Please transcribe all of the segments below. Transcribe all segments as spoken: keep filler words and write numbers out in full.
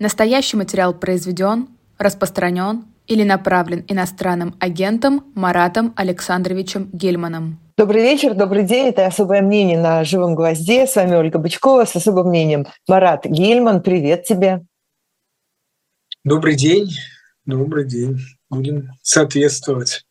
Настоящий материал произведен, распространен или направлен иностранным агентом Маратом Александровичем Гельманом. Добрый вечер, добрый день. Это «Особое мнение» на «Живом гвозде». С вами Ольга Бычкова с «Особым мнением». Марат Гельман, привет тебе. Добрый день. Добрый день. Будем соответствовать.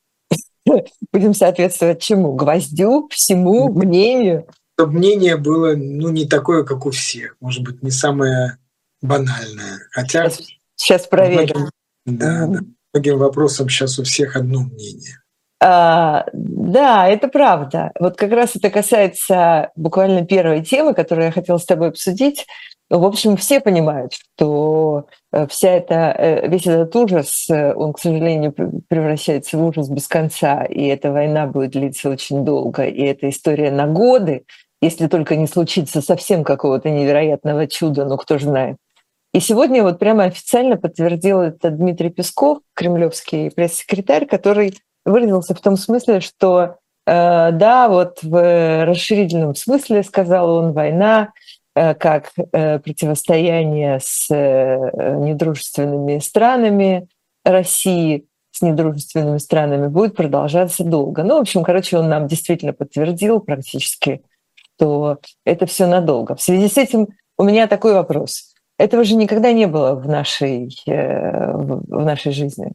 Будем соответствовать чему? Гвоздю, всему, мнению? Чтобы мнение было ну, не такое, как у всех. Может быть, не самое банальное. Хотя сейчас, сейчас проверим. Да, да. Многим вопросам сейчас у всех одно мнение. А, да, это правда. Вот как раз это касается буквально первой темы, которую я хотела с тобой обсудить. В общем, все понимают, что вся эта, весь этот ужас, он, к сожалению, превращается в ужас без конца, и эта война будет длиться очень долго, и эта история на годы, если только не случится совсем какого-то невероятного чуда, ну кто же знает. И сегодня вот прямо официально подтвердил это Дмитрий Песков, кремлевский пресс-секретарь, который выразился в том смысле, что э, да, вот в расширительном смысле, сказал он, война э, как э, противостояние с э, недружественными странами России, с недружественными странами будет продолжаться долго. Ну, в общем, короче, он нам действительно подтвердил практически, что это все надолго. В связи с этим у меня такой вопрос. Этого же никогда не было в нашей, э, в нашей жизни.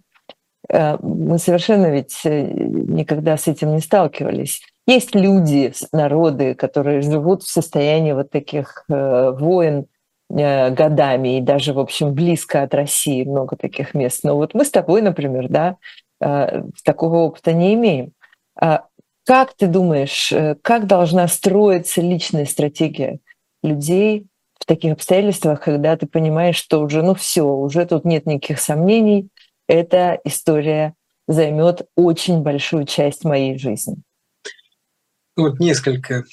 Мы совершенно ведь никогда с этим не сталкивались. Есть люди, народы, которые живут в состоянии вот таких войн годами и даже, в общем, близко от России много таких мест. Но вот мы с тобой, например, да, такого опыта не имеем. Как ты думаешь, как должна строиться личная стратегия людей в таких обстоятельствах, когда ты понимаешь, что уже, ну все, уже тут нет никаких сомнений, эта история займет очень большую часть моей жизни. Вот несколько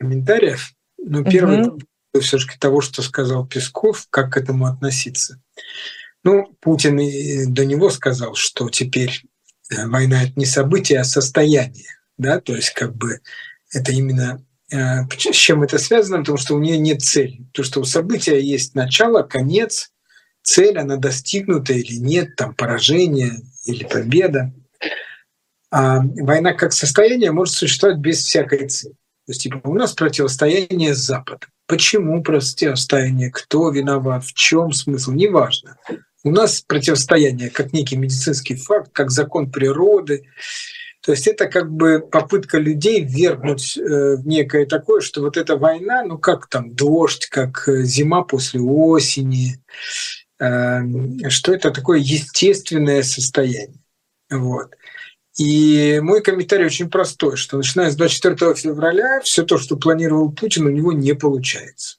комментариев. Но первый угу. все-таки того, что сказал Песков, как к этому относиться. Ну, Путин и до него сказал, что теперь война — это не событие, а состояние. Да? То есть как бы это именно... С чем это связано? Потому что у нее нет цели. То, что у события есть начало, конец, цель, она достигнута или нет, там поражение или победа. А война как состояние может существовать без всякой цели. То есть типа, у нас противостояние с Западом. Почему противостояние, кто виноват, в чем смысл, неважно. У нас противостояние как некий медицинский факт, как закон природы. То есть это как бы попытка людей вернуть в некое такое, что вот эта война, ну как там дождь, как зима после осени, что это такое естественное состояние. Вот. И мой комментарий очень простой, что начиная с двадцать четвёртого февраля все то, что планировал Путин, у него не получается.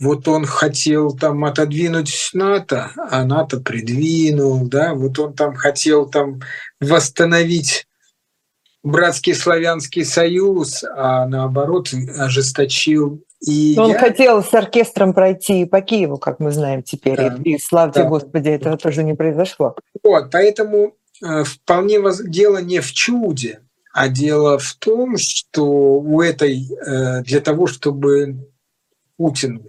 Вот он хотел там отодвинуть НАТО, а НАТО придвинул, да, вот он там хотел там восстановить братский славянский союз, а наоборот ожесточил. И он я... хотел с оркестром пройти по Киеву, как мы знаем теперь, да, и славьте да. Господи, этого тоже не произошло. Вот, поэтому вполне воз... дело не в чуде, а дело в том, что у этой, для того, чтобы Путин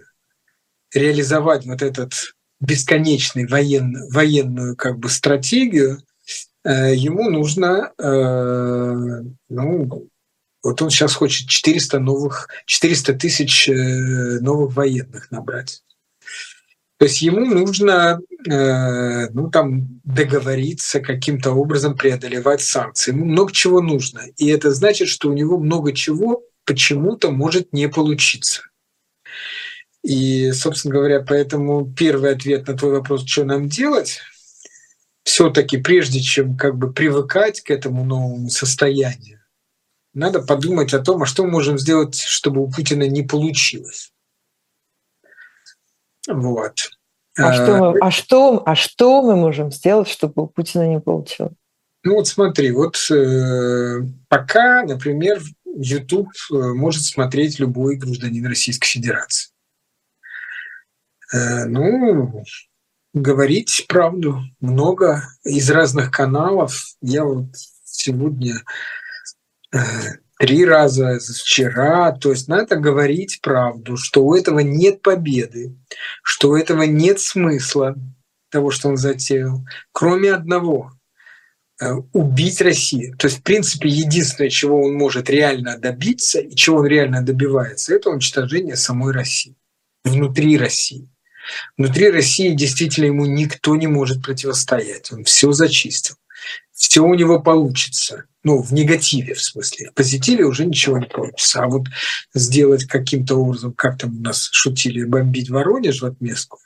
реализовать вот этот бесконечный воен... военную как бы стратегию, ему нужно, э, ну, вот он сейчас хочет четыреста новых, четыреста тысяч новых военных набрать. То есть ему нужно, э, ну, там договориться каким-то образом, преодолевать санкции. Ему много чего нужно, и это значит, что у него много чего почему-то может не получиться. И, собственно говоря, поэтому первый ответ на твой вопрос, что нам делать? Все-таки, прежде чем как бы привыкать к этому новому состоянию, надо подумать о том, а что мы можем сделать, чтобы у Путина не получилось. Вот. А, а, что, мы, а, что, а что мы можем сделать, чтобы у Путина не получилось? Ну вот смотри, вот э, пока, например, YouTube может смотреть любой гражданин Российской Федерации. Э, ну... Говорить правду много из разных каналов. Я вот сегодня э, три раза вчера. То есть надо говорить правду, что у этого нет победы, что у этого нет смысла того, что он затеял, кроме одного — убить Россию. То есть, в принципе, единственное, чего он может реально добиться и чего он реально добивается, это уничтожение самой России, внутри России. Внутри России действительно ему никто не может противостоять. Он все зачистил, все у него получится. Ну, в негативе, в смысле. В позитиве уже ничего не получится. А вот сделать каким-то образом, как там у нас шутили, бомбить Воронеж в отместку,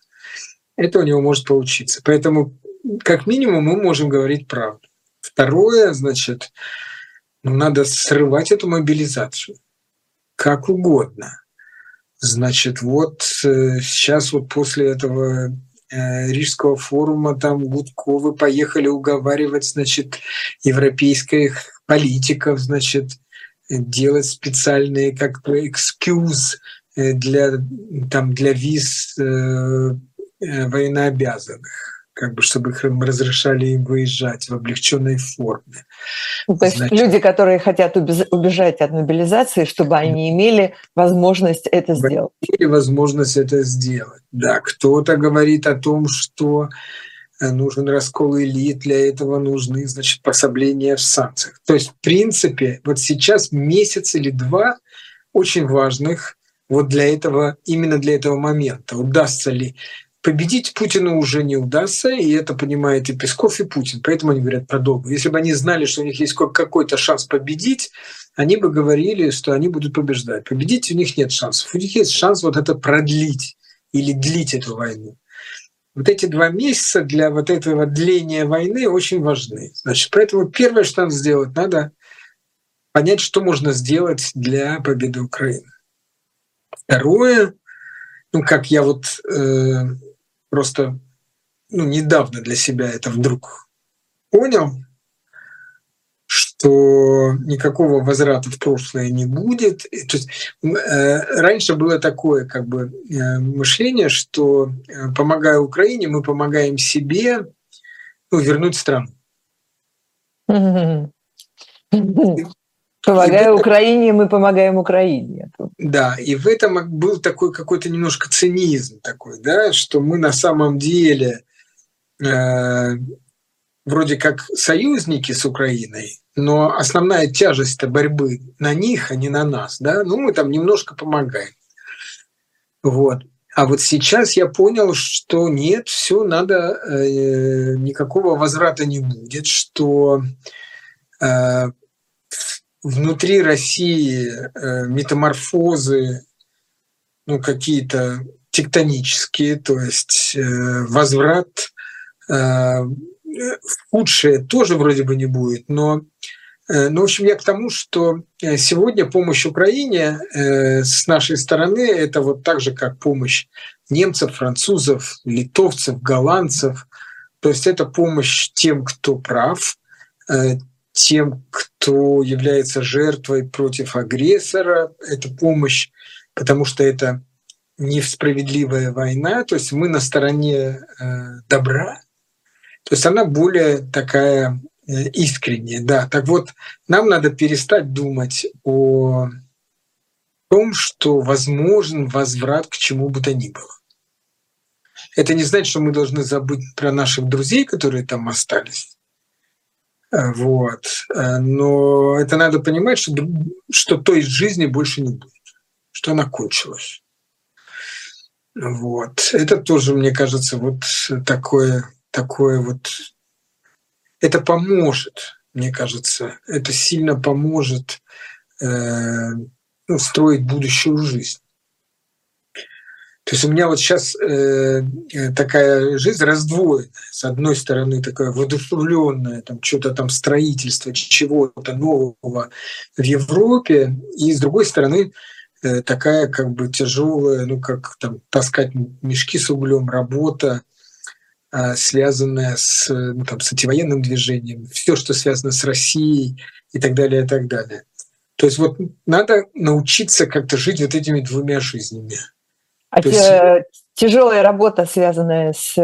это у него может получиться. Поэтому, как минимум, мы можем говорить правду. Второе, значит, ну, надо срывать эту мобилизацию. Как угодно. Значит, вот сейчас вот после этого Рижского форума там Гудковы поехали уговаривать, значит, европейских политиков, значит, делать специальные как бы экскьюз для, там, для виз э, военнообязанных, как бы чтобы их разрешали им выезжать в облегченной форме. Ну, то есть значит, люди, которые хотят убежать от мобилизации, чтобы они имели возможность это сделать. Имели возможность это сделать, да. Кто-то говорит о том, что нужен раскол элит, для этого нужны, значит, пособления в санкциях. То есть, в принципе, вот сейчас месяц или два очень важных вот для этого, именно для этого момента. Удастся ли? Победить Путину уже не удастся, и это понимает и Песков, и Путин. Поэтому они говорят про долгу. Если бы они знали, что у них есть какой-то шанс победить, они бы говорили, что они будут побеждать. Победить у них нет шансов. У них есть шанс вот это продлить или длить эту войну. Вот эти два месяца для вот этого дления войны очень важны. Значит, поэтому первое, что нам сделать, надо понять, что можно сделать для победы Украины. Второе, ну как я вот... Э, Просто ну, недавно для себя это вдруг понял, что никакого возврата в прошлое не будет. То есть, э, раньше было такое как бы, э, мышление, что э, помогая Украине, мы помогаем себе ну, вернуть страну. Помогая Украине, мы помогаем Украине. Да, и в этом был такой какой-то немножко цинизм такой, да, что мы на самом деле э, вроде как союзники с Украиной, но основная тяжесть борьбы на них, а не на нас, да. Ну мы там немножко помогаем, вот. А вот сейчас я понял, что нет, все надо, э, никакого возврата не будет, что э, внутри России э, метаморфозы, ну, какие-то тектонические, то есть э, возврат э, в худшее тоже вроде бы не будет. Но, э, ну, в общем, я к тому, что сегодня помощь Украине э, с нашей стороны – это вот так же, как помощь немцев, французов, литовцев, голландцев. То есть это помощь тем, кто прав, э, тем, кто является жертвой против агрессора. Это помощь, потому что это несправедливая война. То есть мы на стороне э, добра. То есть она более такая э, искренняя. Да. Так вот, нам надо перестать думать о том, что возможен возврат к чему бы то ни было. Это не значит, что мы должны забыть про наших друзей, которые там остались. Вот. Но это надо понимать, что, что той жизни больше не будет, что она кончилась. Вот. Это тоже, мне кажется, вот такое, такое вот... Это поможет, мне кажется, это сильно поможет э, ну, строить будущую жизнь. То есть у меня вот сейчас э, такая жизнь раздвоенная. С одной стороны, такая воодушевленная, там что-то там строительство чего-то нового в Европе, и с другой стороны, э, такая как бы тяжелая, ну как там таскать мешки с углем, работа, э, связанная с, ну, там, с антивоенным движением, все, что связано с Россией и так далее, и так далее. То есть вот надо научиться как-то жить вот этими двумя жизнями. А те, тяжелая работа, связанная с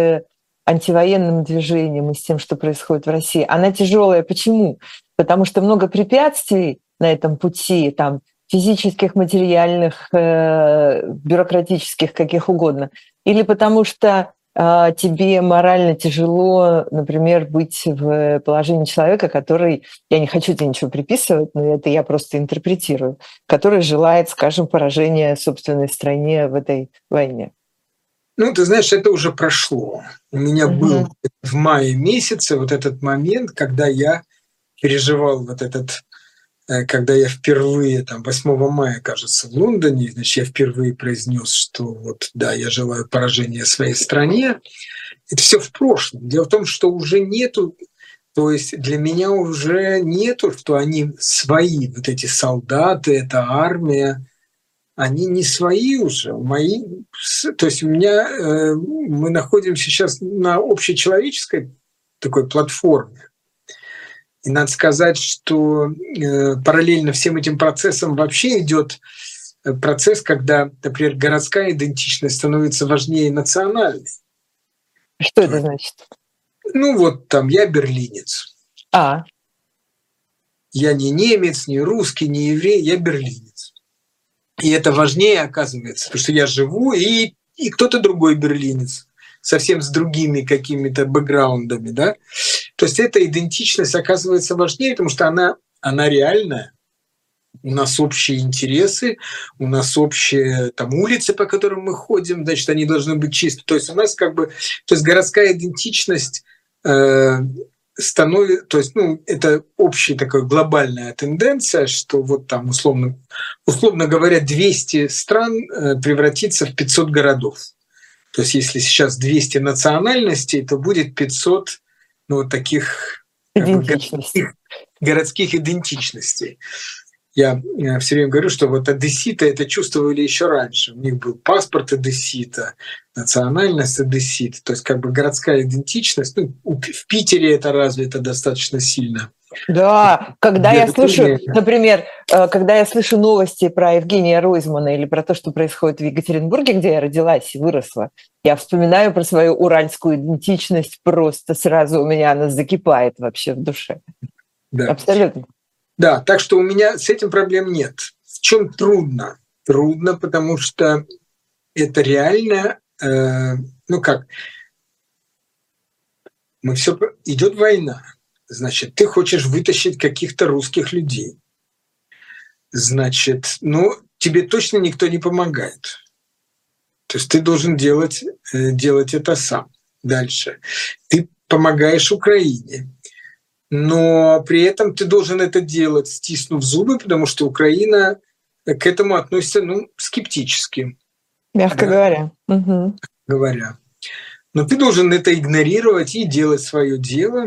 антивоенным движением и с тем, что происходит в России, она тяжелая. Почему? Потому что много препятствий, на этом пути, там, физических, материальных, бюрократических, каких угодно, или потому что тебе морально тяжело, например, быть в положении человека, который, я не хочу тебе ничего приписывать, но это я просто интерпретирую, который желает, скажем, поражения собственной стране в этой войне. Ну, ты знаешь, это уже прошло. У меня mm-hmm. был в мае месяце вот этот момент, когда я переживал вот этот, когда я впервые, там, восьмого мая, кажется, в Лондоне, значит, я впервые произнес, что вот, да, я желаю поражения своей стране. Это все в прошлом. Дело в том, что уже нету, то есть для меня уже нету, что они свои, вот эти солдаты, эта армия, они не свои уже, мои. То есть у меня, э, мы находимся сейчас на общечеловеческой такой платформе. И надо сказать, что параллельно всем этим процессам вообще идет процесс, когда, например, городская идентичность становится важнее национальной. Что это значит? Ну вот там я берлинец. А. Я не немец, не русский, не еврей, я берлинец. И это важнее оказывается, потому что я живу, и, и кто-то другой берлинец, совсем с другими какими-то бэкграундами, да. То есть эта идентичность оказывается важнее, потому что она, она реальная. У нас общие интересы, у нас общие там, улицы, по которым мы ходим, значит, они должны быть чисты. То есть у нас как бы, то есть городская идентичность э, становится, то есть ну, это общая такая глобальная тенденция, что вот там условно, условно говоря, двести стран э, превратится в пятьсот городов. То есть если сейчас двести национальностей, то будет пятьсот ну, вот таких городских, городских идентичностей. Я все время говорю, что вот одесситы это чувствовали еще раньше. У них был паспорт одессита, национальность одессита. То есть как бы городская идентичность. Ну, в Питере это развито достаточно сильно. Да, когда я слышу, например, когда я слышу новости про Евгения Ройзмана или про то, что происходит в Екатеринбурге, где я родилась и выросла, я вспоминаю про свою уральскую идентичность, просто сразу у меня она закипает вообще в душе. Да. Абсолютно. Да, так что у меня с этим проблем нет. В чем трудно? Трудно, потому что это реально, э, ну как, мы все идет война. Значит, ты хочешь вытащить каких-то русских людей. Значит, ну, тебе точно никто не помогает. То есть ты должен делать, делать это сам. Дальше. Ты помогаешь Украине. Но при этом ты должен это делать, стиснув зубы, потому что Украина к этому относится, ну, скептически. Мягко да. говоря. Угу. говоря. Но ты должен это игнорировать и делать свое дело.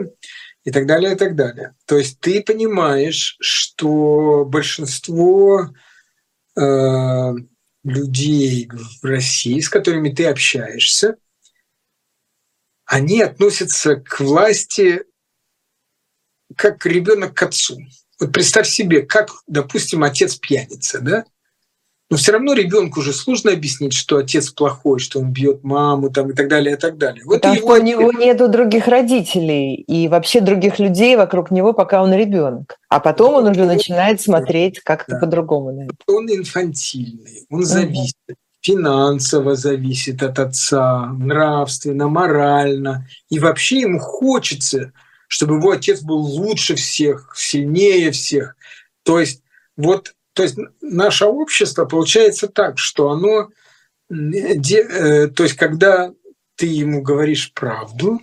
И так далее, и так далее. То есть ты понимаешь, что большинство э, людей в России, с которыми ты общаешься, они относятся к власти как ребенок к отцу. Вот представь себе, как, допустим, отец пьяница, да? Но все равно ребенку уже сложно объяснить, что отец плохой, что он бьет маму там, и так далее, и так далее. Вот потому его... что у него нету других родителей и вообще других людей вокруг него, пока он ребенок. А потом он уже начинает смотреть как-то да. по-другому на это. Он инфантильный, он зависит, угу. финансово зависит от отца, нравственно, морально. И вообще ему хочется, чтобы его отец был лучше всех, сильнее всех. То есть вот... То есть наше общество получается так, что оно, то есть когда ты ему говоришь правду,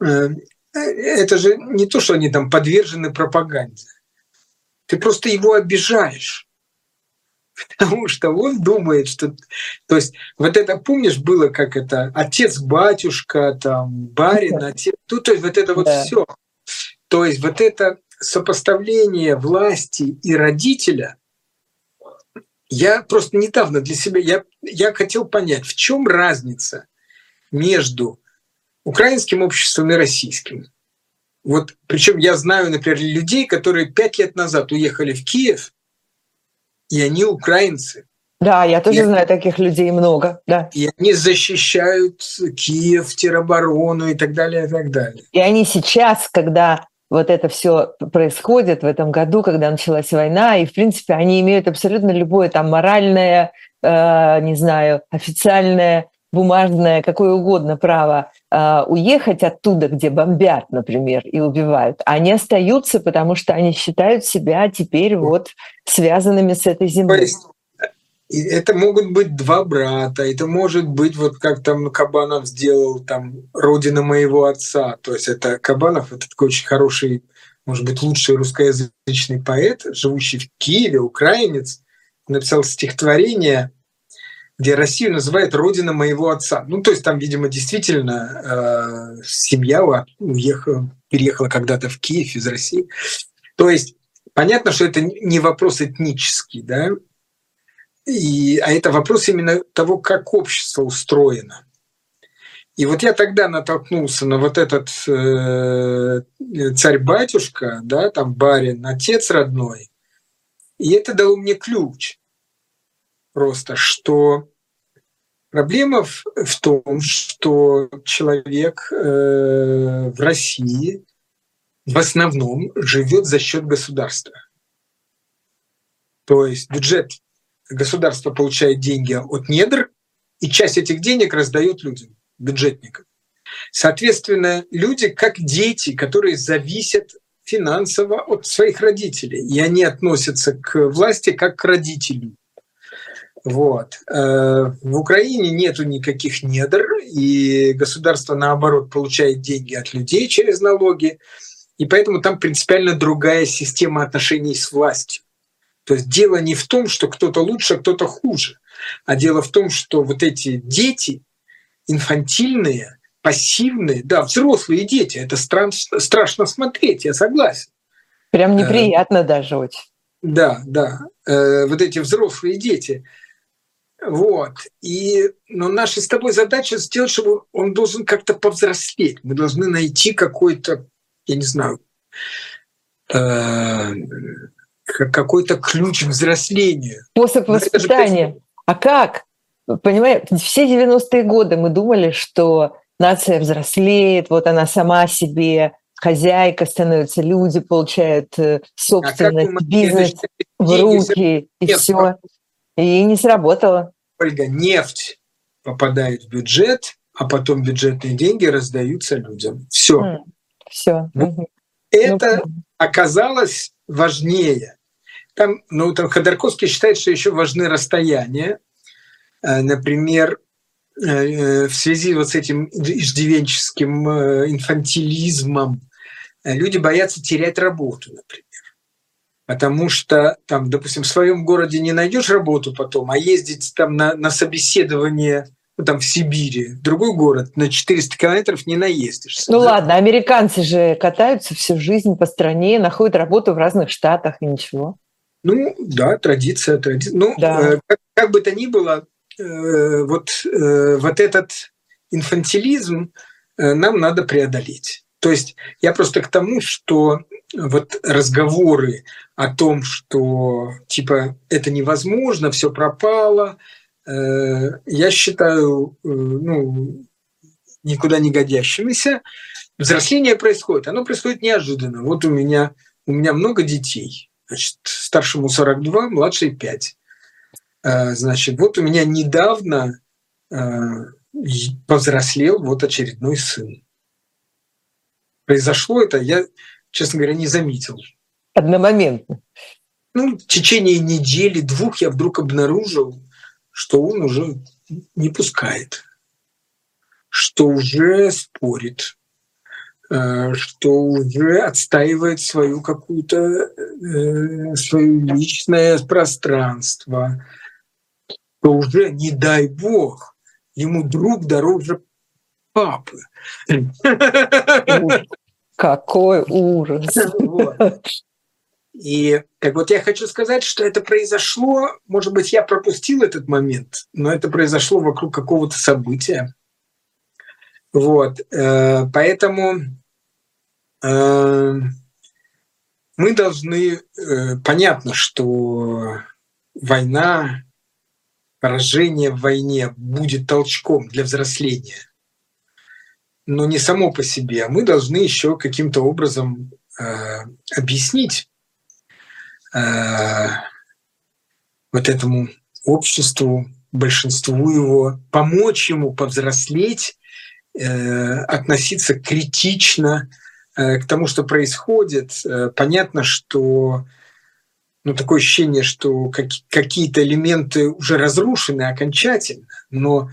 это же не то, что они там подвержены пропаганде, ты просто его обижаешь, потому что он думает, что, то есть вот это помнишь было как это отец батюшка там барин отец, ну то есть вот это вот да. все, то есть вот это сопоставление власти и родителя, я просто недавно для себя, я, я хотел понять, в чем разница между украинским обществом и российским. Вот, причем я знаю, например, людей, которые пять лет назад уехали в Киев, и они украинцы. Да, я тоже и знаю они, таких людей много. Да. И они защищают Киев, тероборону и так далее, и так далее. И они сейчас, когда вот это все происходит в этом году, когда началась война, и, в принципе, они имеют абсолютно любое там моральное, э, не знаю, официальное, бумажное, какое угодно право э, уехать оттуда, где бомбят, например, и убивают. Они остаются, потому что они считают себя теперь вот связанными с этой землей. И это могут быть два брата, это может быть, вот как там Кабанов сделал там «Родина моего отца». То есть это Кабанов, это такой очень хороший, может быть, лучший русскоязычный поэт, живущий в Киеве, украинец, написал стихотворение, где Россию называют «Родина моего отца». Ну, то есть там, видимо, действительно э, семья уехала, переехала когда-то в Киев из России. То есть понятно, что это не вопрос этнический, да, И, а это вопрос именно того, как общество устроено. И вот я тогда натолкнулся на вот этот э, царь-батюшка, да, там барин, отец родной. И это дало мне ключ. Просто, что проблема в, в том, что человек э, в России в основном живет за счет государства. То есть бюджет. Государство получает деньги от недр, и часть этих денег раздает людям, бюджетникам. Соответственно, люди как дети, которые зависят финансово от своих родителей, и они относятся к власти как к родителю. Вот. В Украине нету никаких недр, и государство, наоборот, получает деньги от людей через налоги, и поэтому там принципиально другая система отношений с властью. То есть дело не в том, что кто-то лучше, кто-то хуже, а дело в том, что вот эти дети инфантильные, пассивные, да, взрослые дети, это страшно, страшно смотреть, я согласен. Прям неприятно э, даже очень. Да, да, э, вот эти взрослые дети. Вот. И, но наша с тобой задача сделать, чтобы он должен как-то повзрослеть. Мы должны найти какой-то, я не знаю, э, какой-то ключ к взрослению. Способ воспитания. Же... А как? Понимаете, все девяностые годы мы думали, что нация взрослеет, вот она сама себе хозяйка становится, люди получают собственность, а бизнес в руки, и все. И не сработало. Ольга, нефть попадает в бюджет, а потом бюджетные деньги раздаются людям. Все. Все. Вот. Это ну, оказалось важнее. Там, ну, там Ходорковский считает, что еще важны расстояния. Например, в связи вот с этим иждивенческим инфантилизмом люди боятся терять работу, например. Потому что, там, допустим, в своем городе не найдешь работу потом, а ездить там на, на собеседование ну, там, в Сибири, в другой город, на четыреста километров не наездишься. Ну да? Ладно, американцы же катаются всю жизнь по стране, находят работу в разных штатах и ничего. Ну да, традиция, традиция. Ну, да. э, как, как бы то ни было, э, вот, э, вот этот инфантилизм э, нам надо преодолеть. То есть я просто к тому, что вот разговоры о том, что типа это невозможно, все пропало, я считаю, ну, никуда не годящимися. Взросление происходит. Оно происходит неожиданно. Вот у меня, у меня много детей. Значит, старшему сорок два, младшей пять. Значит, вот у меня недавно повзрослел вот очередной сын. Произошло это, я, честно говоря, не заметил. Одномоментно. Ну, в течение недели, двух я вдруг обнаружил, что он уже не пускает, что уже спорит, что уже отстаивает свою какую-то свое личное пространство, что уже, не дай бог, ему друг дороже папы. Какой ужас! И так вот я хочу сказать, что это произошло, может быть, я пропустил этот момент, но это произошло вокруг какого-то события. Вот, поэтому мы должны, понятно, что война, поражение в войне будет толчком для взросления, но не само по себе, а мы должны еще каким-то образом э, объяснить э, вот этому обществу, большинству его, помочь ему повзрослеть, э, относиться критично э, к тому, что происходит. Э, понятно, что ну, такое ощущение, что как, какие-то элементы уже разрушены окончательно, но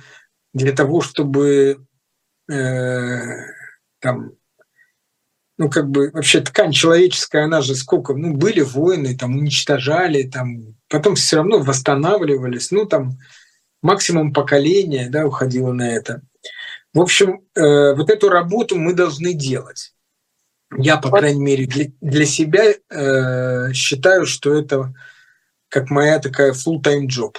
для того, чтобы э, там, ну, как бы вообще ткань человеческая, она же сколько, ну, были войны, там, уничтожали, там, потом все равно восстанавливались, ну, там, максимум поколения, да, уходило на это. В общем, э, вот эту работу мы должны делать. Я, по крайней мере, для, для себя э, считаю, что это как моя такая full-time job.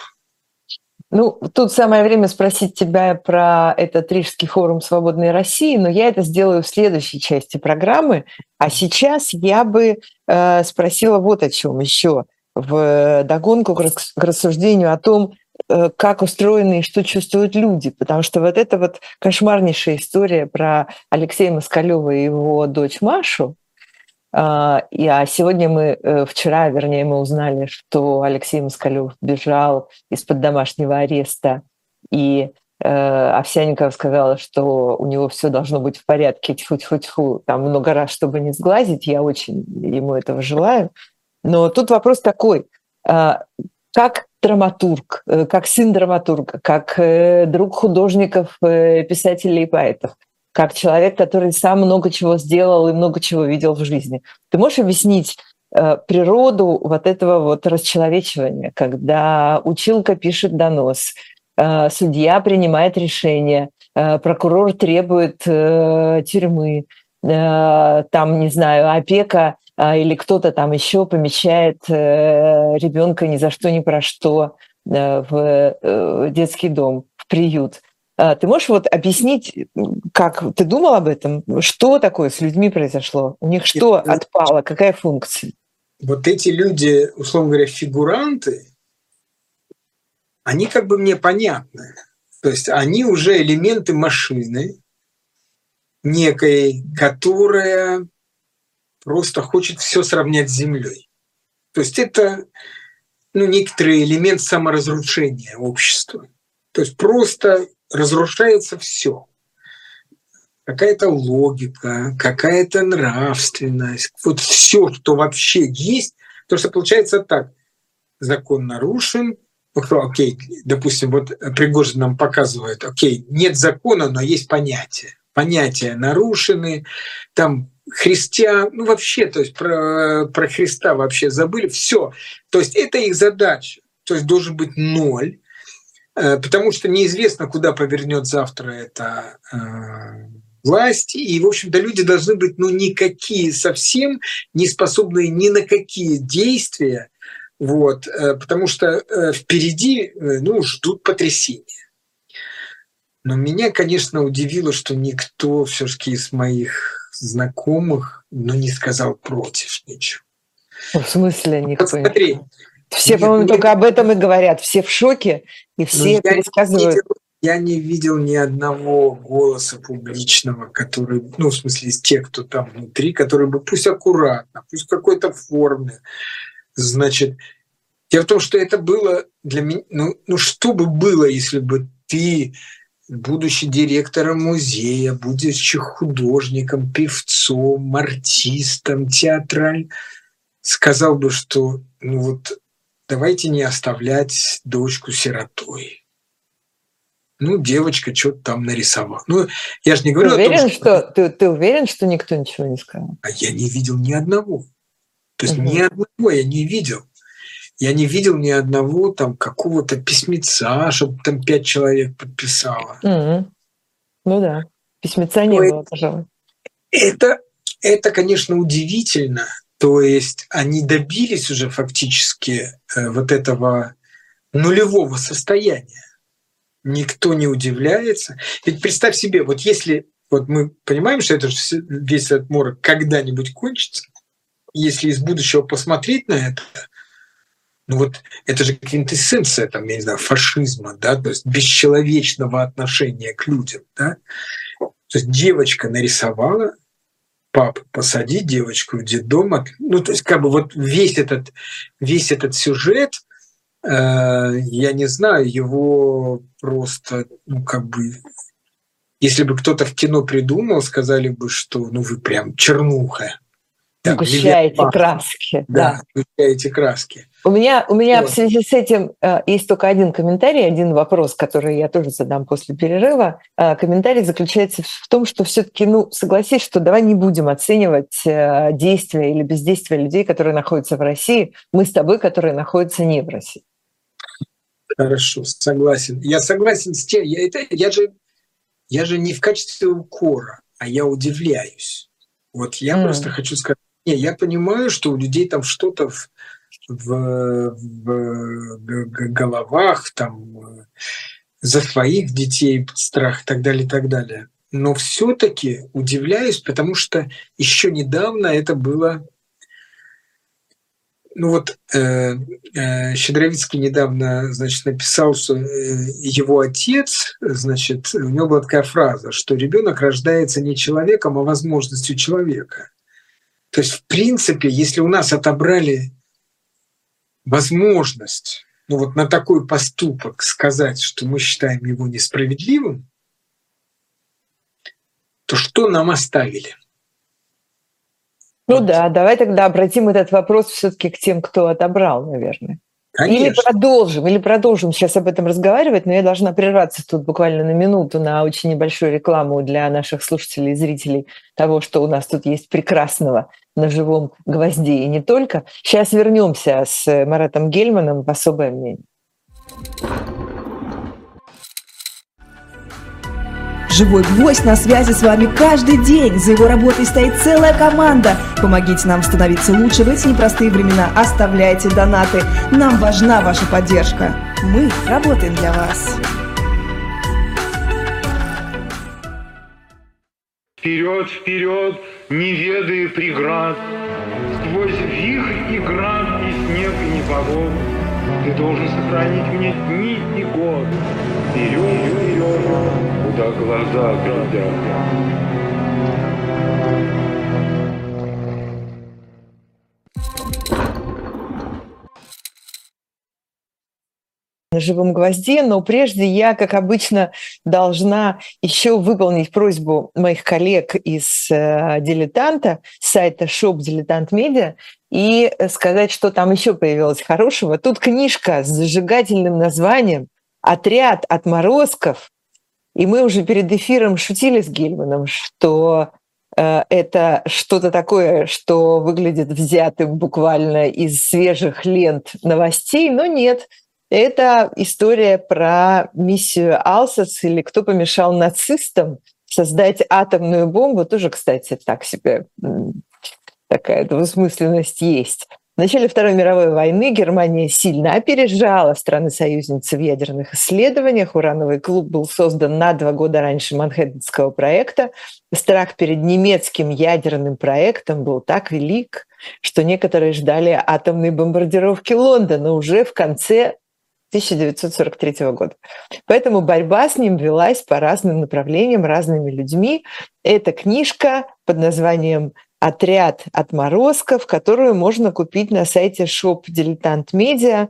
Ну, тут самое время спросить тебя про этот Рижский форум «Свободной России», но я это сделаю в следующей части программы. А сейчас я бы э, спросила вот о чем еще, вдогонку к рассуждению о том, э, как устроены и что чувствуют люди. Потому что вот эта вот кошмарнейшая история про Алексея Москалёва и его дочь Машу. Э, и, а сегодня мы, э, вчера, вернее, мы узнали, что Алексей Москалёв бежал из-под домашнего ареста, и э, Овсянникова сказала, что у него все должно быть в порядке, тьфу-тьфу-тьфу, там много раз, чтобы не сглазить, я очень ему этого желаю. Но тут вопрос такой, э, как драматург, э, как сын драматурга, как э, друг художников, э, писателей и поэтов, как человек, который сам много чего сделал и много чего видел в жизни. Ты можешь объяснить э, природу вот этого вот расчеловечивания, когда училка пишет донос, э, судья принимает решение, э, прокурор требует э, тюрьмы, э, там, не знаю, опека э, или кто-то там еще помещает э, ребенка ни за что, ни про что э, в э, детский дом, в приют. Ты можешь вот объяснить, как ты думал об этом? Что такое с людьми произошло? У них что отпало? Какая функция? Вот эти люди, условно говоря, фигуранты, они как бы мне понятны. То есть они уже элементы машины некой, которая просто хочет все сравнять с землей. То есть это, ну, некоторый элемент саморазрушения общества. То есть просто разрушается все. Какая-то логика, какая-то нравственность. Вот все, что вообще есть. Потому что получается так. Закон нарушен. Окей, допустим, вот Пригожин нам показывает, окей, нет закона, но есть понятия. Понятия нарушены. Там христиан, ну вообще, то есть про, про Христа вообще забыли. Все. То есть это их задача. То есть должен быть ноль. Потому что неизвестно, куда повернет завтра эта э, власть. И, в общем-то, люди должны быть ну, никакие совсем, не способные ни на какие действия, вот, э, потому что э, впереди э, ну, ждут потрясения. Но меня, конечно, удивило, что никто все-таки из моих знакомых ну, не сказал против ничего. В смысле никто? Посмотри. Все, по-моему, только об этом и говорят. Все в шоке, и все пересказывают. Я не видел ни одного голоса публичного, который, ну, в смысле, из тех, кто там внутри, который бы пусть аккуратно, пусть в какой-то форме. Значит, дело в том, что это было для меня... Ну, ну, что бы было, если бы ты, будучи директором музея, будучи художником, певцом, артистом, театральным, сказал бы, что, ну, вот... Давайте не оставлять дочку сиротой. Ну, девочка что-то там нарисовала. Ну, я же не говорю ты уверен, о том, что... что... Ты, ты уверен, что никто ничего не сказал? А я не видел ни одного. То есть угу. ни одного я не видел. Я не видел ни одного там какого-то письмеца, чтобы там пять человек подписало. Угу. Ну да, письмеца не Но было, это, пожалуй. Это, это, конечно, удивительно. То есть они добились уже фактически вот этого нулевого состояния. Никто не удивляется. Ведь представь себе, вот если вот мы понимаем, что это весь этот морок когда-нибудь кончится, если из будущего посмотреть на это, ну вот это же квинтэссенция, там, я не знаю, фашизма, да, то есть бесчеловечного отношения к людям. Да? То есть девочка нарисовала, пап, посади девочку в детдом. Ну, то есть, как бы вот весь этот, весь этот сюжет, э, я не знаю, его просто, ну, как бы, если бы кто-то в кино придумал, сказали бы, что, ну, вы прям чернуха. Да, сгущаете краски. Да, да, сгущаете краски. У меня, у меня вот. В связи с этим есть только один комментарий, один вопрос, который я тоже задам после перерыва. Комментарий заключается в том, что все-таки, ну, согласись, что давай не будем оценивать действия или бездействия людей, которые находятся в России. Мы с тобой, которые находятся не в России. Хорошо, согласен. Я согласен с тем, я, это, я, же, я же не в качестве укора, а я удивляюсь. Вот я mm. просто хочу сказать. Не, я понимаю, что у людей там что-то в, в, в головах, там за своих детей страх и так далее, и так далее. Но все-таки удивляюсь, потому что еще недавно это было. Ну вот э, э, Щедровицкий недавно, значит, написал, что его отец, значит, у него была такая фраза, что ребенок рождается не человеком, а возможностью человека. То есть, в принципе, если у нас отобрали возможность, ну вот на такой поступок сказать, что мы считаем его несправедливым, то что нам оставили? Ну вот. Да, давай тогда обратим этот вопрос все-таки к тем, кто отобрал, наверное. Конечно. Или продолжим, или продолжим сейчас об этом разговаривать, но я должна прерваться тут буквально на минуту на очень небольшую рекламу для наших слушателей и зрителей того, что у нас тут есть прекрасного на живом гвозде и не только. Сейчас вернемся с Маратом Гельманом в «Особое мнение». Живой гвоздь на связи с вами каждый день. За его работой стоит целая команда. Помогите нам становиться лучше в эти непростые времена. Оставляйте донаты. Нам важна ваша поддержка. Мы работаем для вас. Вперед, вперед, не ведая преград. Сквозь вихрь и град, и снег, и непогоду. Ты должен сохранить мне дни и год. Вперед, вперед. Да, глаза, глядя. На живом гвозде, но прежде я, как обычно, должна еще выполнить просьбу моих коллег из «Дилетанта», сайта «Шоп Дилетант Медиа», и сказать, что там еще появилось хорошего. Тут книжка с зажигательным названием «Отряд отморозков». И мы уже перед эфиром шутили с Гельманом, что э, это что-то такое, что выглядит взятым буквально из свежих лент новостей, но нет. Это история про миссию Алсас, или кто помешал нацистам создать атомную бомбу. Тоже, кстати, так себе такая двусмысленность есть. В начале Второй мировой войны Германия сильно опережала страны-союзницы в ядерных исследованиях. Урановый клуб был создан на два года раньше Манхэттенского проекта. Страх перед немецким ядерным проектом был так велик, что некоторые ждали атомной бомбардировки Лондона уже в конце тысяча девятьсот сорок третьего года. Поэтому борьба с ним велась по разным направлениям, разными людьми. Эта книжка под названием «Отряд отморозков», которую можно купить на сайте Shop Dilettant Media.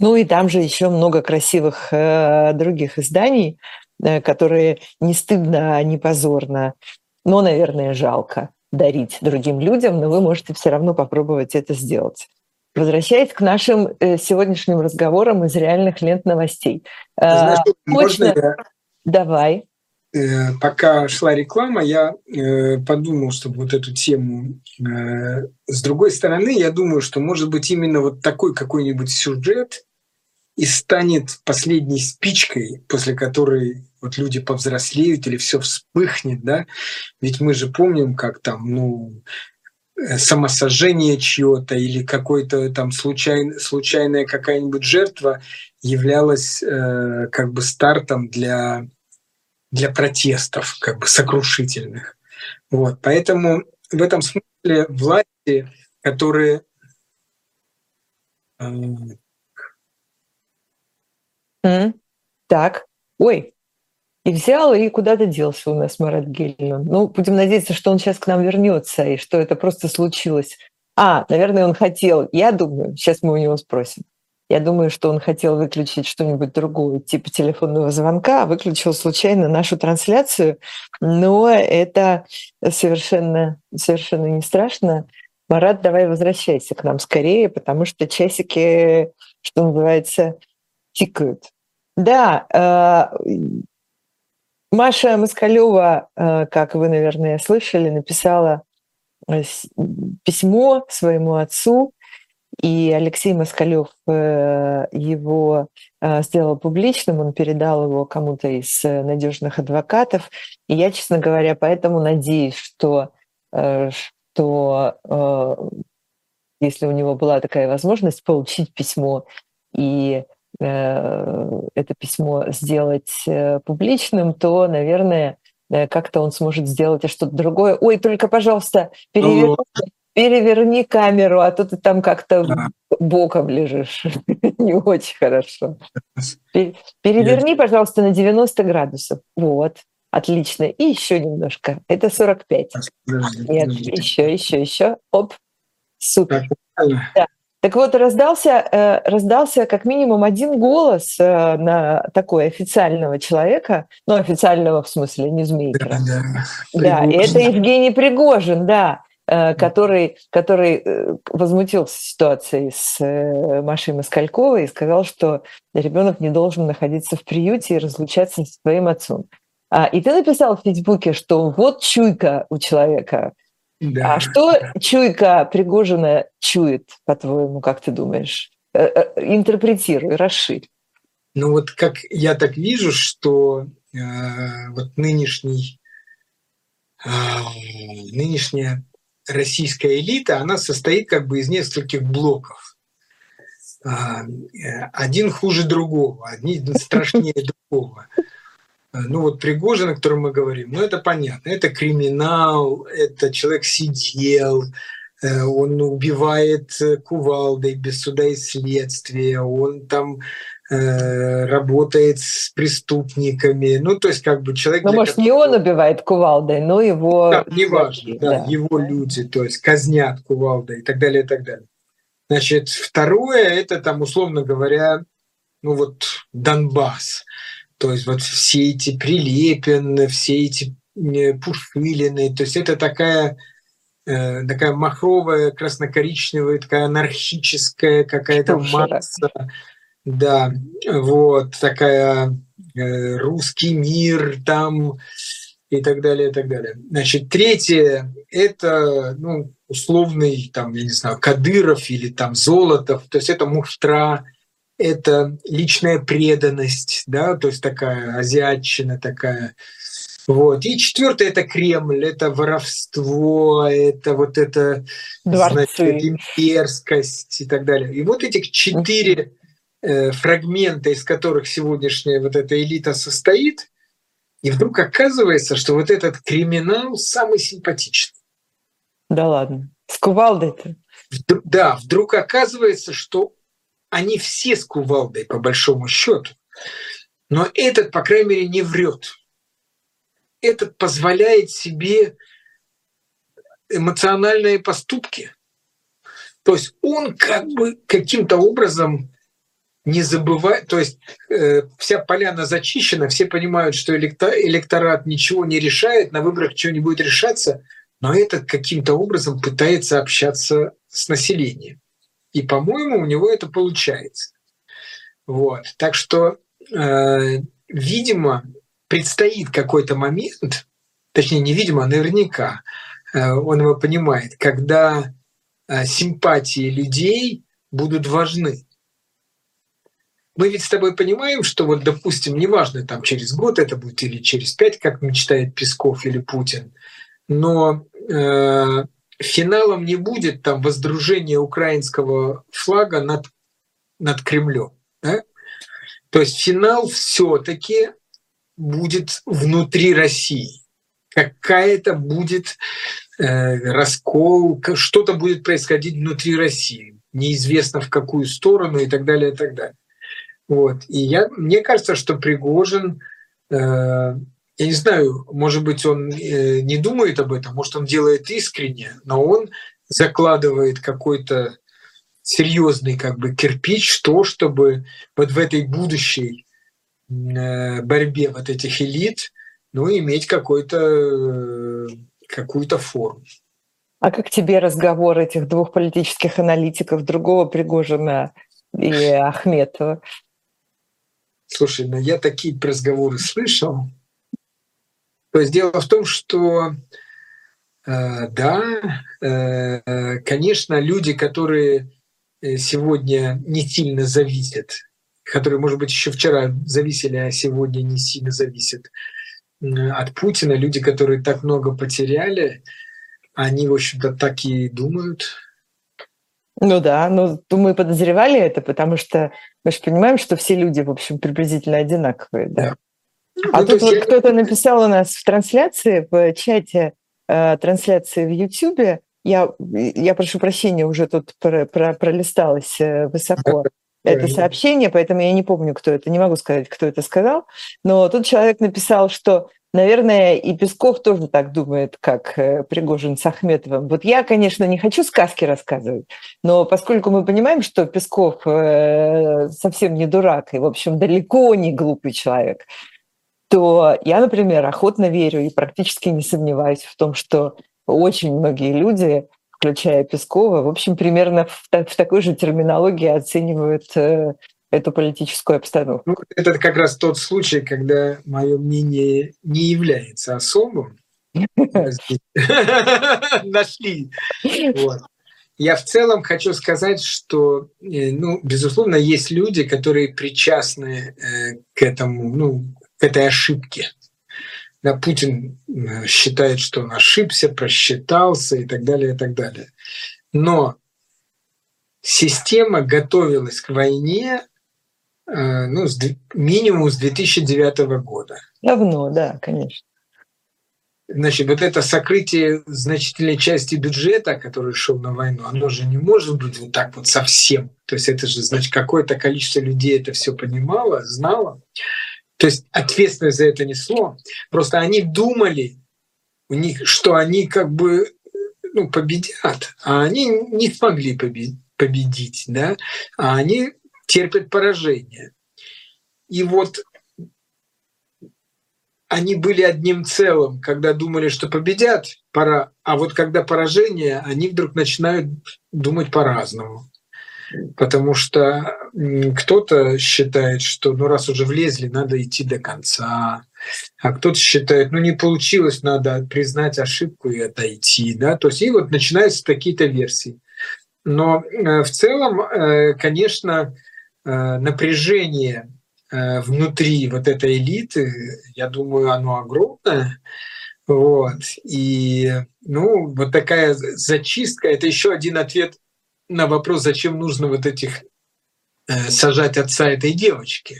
Ну и там же еще много красивых э, других изданий, э, которые не стыдно, не позорно, но, наверное, жалко дарить другим людям, но вы можете все равно попробовать это сделать. Возвращаясь к нашим э, сегодняшним разговорам из реальных лент новостей. Э, Знаешь, можно... я... Давай. Пока шла реклама, я э, подумал, что вот эту тему... Э, с другой стороны, я думаю, что, может быть, именно вот такой какой-нибудь сюжет и станет последней спичкой, после которой вот люди повзрослеют или все вспыхнет, да? Ведь мы же помним, как там, ну, самосожжение чьё-то или какой-то там случай, случайная какая-нибудь жертва являлась э, как бы стартом для... для протестов, как бы сокрушительных. Вот. Поэтому в этом смысле власти, которые... Mm. Так, ой, И взял, и куда-то делся у нас Марат Гельман. Ну, будем надеяться, что он сейчас к нам вернется, и что это просто случилось. А, наверное, он хотел, я думаю, сейчас мы у него спросим, я думаю, что он хотел выключить что-нибудь другое, типа телефонного звонка, выключил случайно нашу трансляцию, но это совершенно, совершенно не страшно. Марат, давай возвращайся к нам скорее, потому что часики, что называется, тикают. Да, Маша Москалёва, как вы, наверное, слышали, написала письмо своему отцу, и Алексей Москалёв его сделал публичным, он передал его кому-то из надежных адвокатов. И я, честно говоря, поэтому надеюсь, что, что если у него была такая возможность получить письмо и это письмо сделать публичным, то, наверное, как-то он сможет сделать и что-то другое. Ой, только, пожалуйста, переверни, переверни камеру, а то ты там как-то да. боком лежишь. Не очень хорошо. Переверни, Нет. пожалуйста, на девяносто градусов. Вот, отлично. И еще немножко. Это сорок пять. Подожди, Нет, подожди. еще, еще, еще. Оп, супер. Да. Так вот, раздался, раздался как минимум один голос на такой официального человека, ну, официального в смысле, не змейкера. Да, да. да это Евгений Пригожин, да, который, который возмутился ситуацией с Машей Москальковой и сказал, что ребенок не должен находиться в приюте и разлучаться со своим отцом. И ты написал в Фейсбуке, что вот чуйка у человека. Да. А что чуйка Пригожина чует, по-твоему, как ты думаешь? Интерпретируй, расширь. Ну вот как я так вижу, что э, вот нынешний, э, нынешняя российская элита, она состоит как бы из нескольких блоков. Э, один хуже другого, одни страшнее другого. Ну вот Пригожин, о котором мы говорим, ну это понятно, это криминал, это человек сидел, он убивает кувалдой без суда и следствия, он там э, работает с преступниками, ну то есть как бы человек… Ну может не он убивает кувалдой, но его… Да, неважно, да, да. его люди, то есть казнят кувалдой и так далее, и так далее. Значит, второе, это там условно говоря, ну вот Донбасс. То есть вот все эти Прилепин, все эти Пушилины, то есть это такая, э, такая махровая, красно-коричневая, такая анархическая какая-то масса, да, вот такая э, русский мир там и так далее, и так далее. Значит, третье это ну, условный там, я не знаю, Кадыров или там Золотов, то есть это муштра. Это личная преданность, да, то есть такая азиатчина такая. Вот. И четвертое это Кремль, это воровство, это вот это значит, имперскость и так далее. И вот этих четыре э, фрагмента, из которых сегодняшняя вот эта элита состоит, и вдруг оказывается, что вот этот криминал самый симпатичный. Да ладно, с кувалдой-то. Вдруг, да, вдруг оказывается, что они все с кувалдой, по большому счету, но этот, по крайней мере, не врет. Этот позволяет себе эмоциональные поступки. То есть он как бы каким-то образом не забывает, то есть э, вся поляна зачищена, все понимают, что электорат ничего не решает, на выборах чего не будет решаться, но этот каким-то образом пытается общаться с населением. И, по-моему, у него это получается. Вот. Так что, э, видимо, предстоит какой-то момент, точнее, не видимо, а наверняка, э, он его понимает, когда э, симпатии людей будут важны. Мы ведь с тобой понимаем, что, вот, допустим, неважно, там, через год это будет или через пять, как мечтает Песков или Путин, но... Э, финалом не будет там воздружения украинского флага над, над Кремлем. Да? То есть финал все-таки будет внутри России. Какая-то будет э, раскол, что-то будет происходить внутри России. Неизвестно в какую сторону и так далее, и так далее. Вот. И я, мне кажется, что Пригожин Я не знаю, может быть, он не думает об этом, может, он делает искренне, но он закладывает какой-то серьезный как бы кирпич, то, чтобы вот в этой будущей борьбе вот этих элит, ну, иметь какой-то, какую-то форму. А как тебе разговор этих двух политических аналитиков, другого Пригожина и Ахметова? Слушай, ну я такие разговоры слышал. То есть дело в том, что э, да, э, конечно, люди, которые сегодня не сильно зависят, которые, может быть, еще вчера зависели, а сегодня не сильно зависят э, от Путина, люди, которые так много потеряли, они, в общем-то, так и думают. Ну да, но мы подозревали это, потому что мы же понимаем, что все люди, в общем, приблизительно одинаковые, да. да. А ну, тут вот я... кто-то написал у нас в трансляции, в чате э, трансляции в YouTube. Я, я прошу прощения, уже тут про, про, пролисталась высоко это сообщение, поэтому я не помню, кто это, не могу сказать, кто это сказал. Но тут человек написал, что, наверное, и Песков тоже так думает, как Пригожин с Ахметовым. Вот я, конечно, не хочу сказки рассказывать, но поскольку мы понимаем, что Песков э, совсем не дурак и, в общем, далеко не глупый человек, то я, например, охотно верю и практически не сомневаюсь в том, что очень многие люди, включая Пескова, в общем, примерно в, та- в такой же терминологии оценивают э, эту политическую обстановку. Ну, это как раз тот случай, когда мое мнение не является особым. Нашли. Я в целом хочу сказать, что, ну, безусловно, есть люди, которые причастны к этому, ну, к этой ошибке. Да, Путин считает, что он ошибся, просчитался и так далее, и так далее. Но система готовилась к войне э, ну, с, минимум с две тысячи девятого года. Давно, да, конечно. Значит, вот это сокрытие значительной части бюджета, который шел на войну, оно же не может быть вот так вот совсем. То есть это же, значит, какое-то количество людей это все понимало, знало. То есть ответственность за это несло. Просто они думали, у них, что они как бы ну, победят, а они не смогли победить, победить, да? А они терпят поражение. И вот они были одним целым, когда думали, что победят, пора, а вот когда поражение, они вдруг начинают думать по-разному. Потому что кто-то считает, что ну раз уже влезли, надо идти до конца, а кто-то считает, ну не получилось, надо признать ошибку и отойти, да, то есть и вот начинаются какие-то версии. Но в целом, конечно, напряжение внутри вот этой элиты, я думаю, оно огромное. Вот. И ну вот такая зачистка — это еще один ответ на вопрос, зачем нужно вот этих э, сажать отца этой девочки.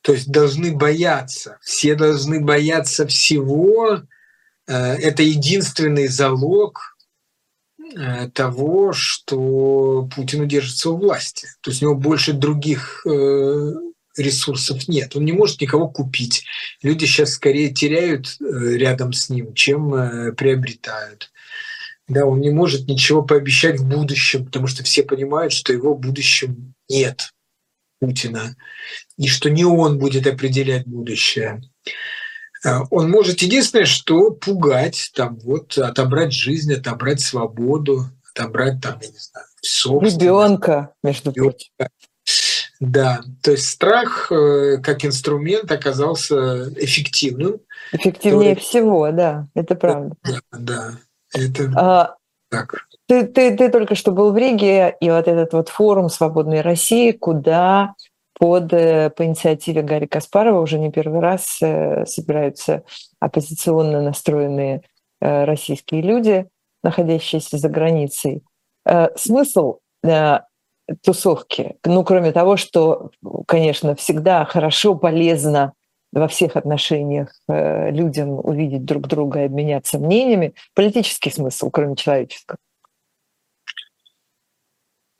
То есть должны бояться, все должны бояться всего. Э, это единственный залог э, того, что Путин удержится у власти. То есть у него больше других э, ресурсов нет. Он не может никого купить. Люди сейчас скорее теряют э, рядом с ним, чем э, приобретают. Да, он не может ничего пообещать в будущем, потому что все понимают, что его в будущем нет, Путина, и что не он будет определять будущее. Он может единственное, что пугать, там, вот, отобрать жизнь, отобрать свободу, отобрать, там, я не знаю, собственность. Ребенка, между прочим. Да, то есть страх как инструмент оказался эффективным. Эффективнее который... всего, да, это правда. Да, да. Это... А, так. Ты, ты, ты только что был в Риге, и вот этот вот форум «Свободной России», куда под, по инициативе Гарри Каспарова уже не первый раз собираются оппозиционно настроенные российские люди, находящиеся за границей. Смысл тусовки, ну, кроме того, что, конечно, всегда хорошо, полезно во всех отношениях людям увидеть друг друга и обменяться мнениями, политический смысл, кроме человеческого?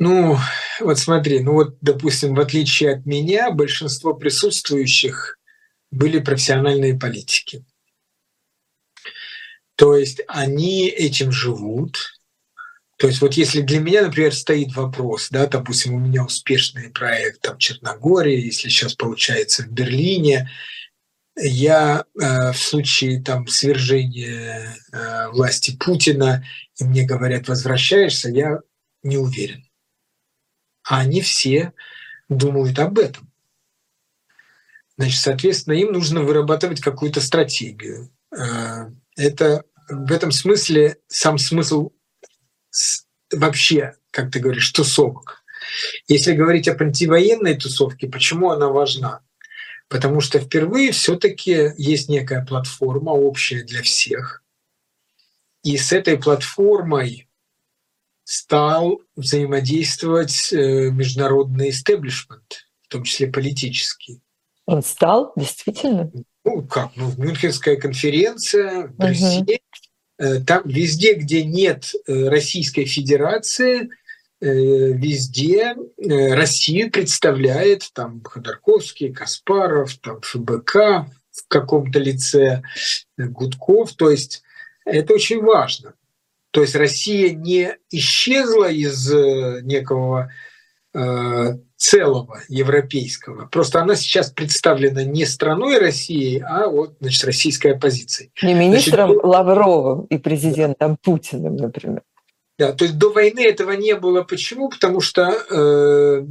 Ну, вот смотри, ну вот, допустим, в отличие от меня, большинство присутствующих были профессиональные политики. То есть они этим живут. То есть вот если для меня, например, стоит вопрос, да, допустим, у меня успешный проект там, Черногория, если сейчас получается в Берлине, я э, в случае там, свержения э, власти Путина, и мне говорят, возвращаешься, я не уверен. А они все думают об этом. Значит, соответственно, им нужно вырабатывать какую-то стратегию. Э, это в этом смысле сам смысл вообще, как ты говоришь, тусовок. Если говорить о антивоенной тусовке, почему она важна? Потому что впервые все-таки есть некая платформа, общая для всех. И с этой платформой стал взаимодействовать международный истеблишмент, в том числе политический. Он стал, действительно? Ну как, ну, Мюнхенская конференция, Брюссель. Угу. Там везде, где нет Российской Федерации, везде Россию представляет там Ходорковский, Каспаров, там ФБК в каком-то лице, Гудков. То есть это очень важно. То есть Россия не исчезла из некого э, целого европейского. Просто она сейчас представлена не страной России, а вот, значит, российской оппозицией. Не министром, значит, Лавровым и президентом, да, Путиным, например. Да, то есть до войны этого не было. Почему? Потому что э, э,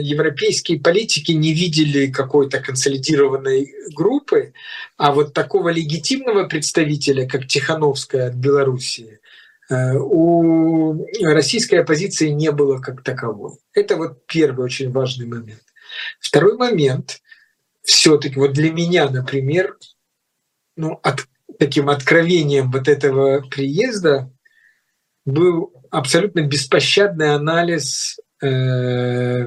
европейские политики не видели какой-то консолидированной группы, а вот такого легитимного представителя, как Тихановская от Белоруссии, у российской оппозиции не было как таковой. Это вот первый очень важный момент. Второй момент, все-таки вот для меня, например, ну, от, таким откровением вот этого приезда был абсолютно беспощадный анализ э,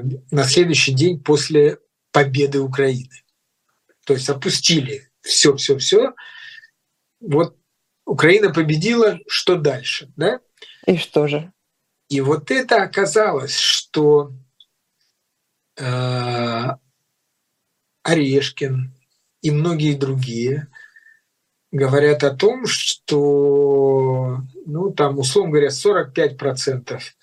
на следующий день после победы Украины. То есть опустили все, все, все. Вот. Украина победила, что дальше, да? И что же? И вот это оказалось, что э, Орешкин и многие другие говорят о том, что, ну, там, условно говоря, сорок пять процентов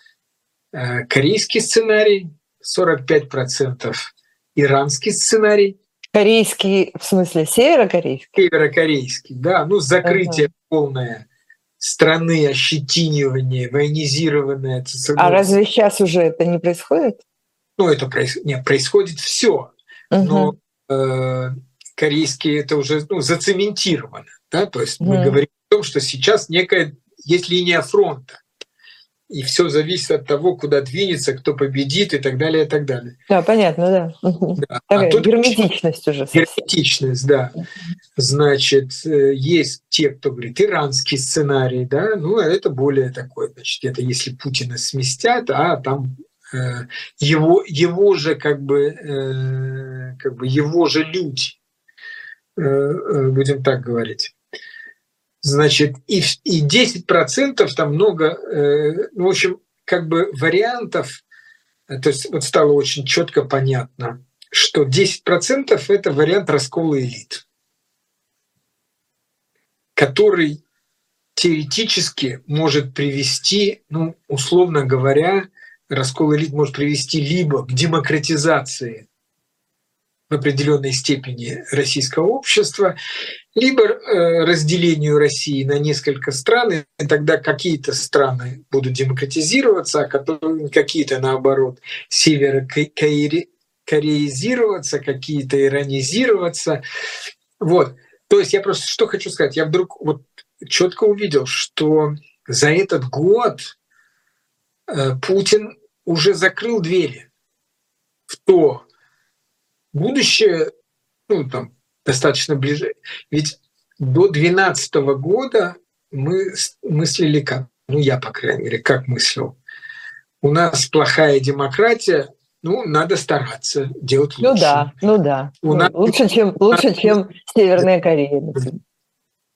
корейский сценарий, сорок пять процентов иранский сценарий. Корейский, в смысле, северокорейский? Северокорейский, да. Ну, закрытие uh-huh. полное страны, ощетинивание, военизированное. А разве сейчас уже это не происходит? Ну, это проис... Нет, происходит все, uh-huh. но э, корейский это уже, ну, зацементировано. Да? То есть uh-huh. мы говорим о том, что сейчас некая есть линия фронта. И все зависит от того, куда двинется, кто победит и так далее, и так далее. Да, понятно, да. да. Такая а тут герметичность уже. Герметичность, да. Значит, есть те, кто говорит, иранский сценарий, да, ну, это более такой, значит, это если Путина сместят, а там э, его, его же как бы, э, как бы его же люди, э, будем так говорить. Значит, и, и десять процентов там много, э, ну, в общем, как бы вариантов, то есть вот стало очень четко понятно, что десять процентов это вариант раскола элит, который теоретически может привести, ну, условно говоря, раскол элит может привести либо к демократизации в определенной степени российского общества, либо э, разделению России на несколько стран, и тогда какие-то страны будут демократизироваться, а какие-то, наоборот, северокореизироваться, какие-то иронизироваться. Вот. То есть я просто что хочу сказать. Я вдруг вот четко увидел, что за этот год э, Путин уже закрыл двери в то будущее, ну, там, достаточно ближе. Ведь до две тысячи двенадцатого года мы мыслили как? Ну, я, по крайней мере, как мыслил. У нас плохая демократия, ну, надо стараться делать лучше. Ну да, ну да. У ну, нас... Лучше, чем, лучше, чем Северная Корея.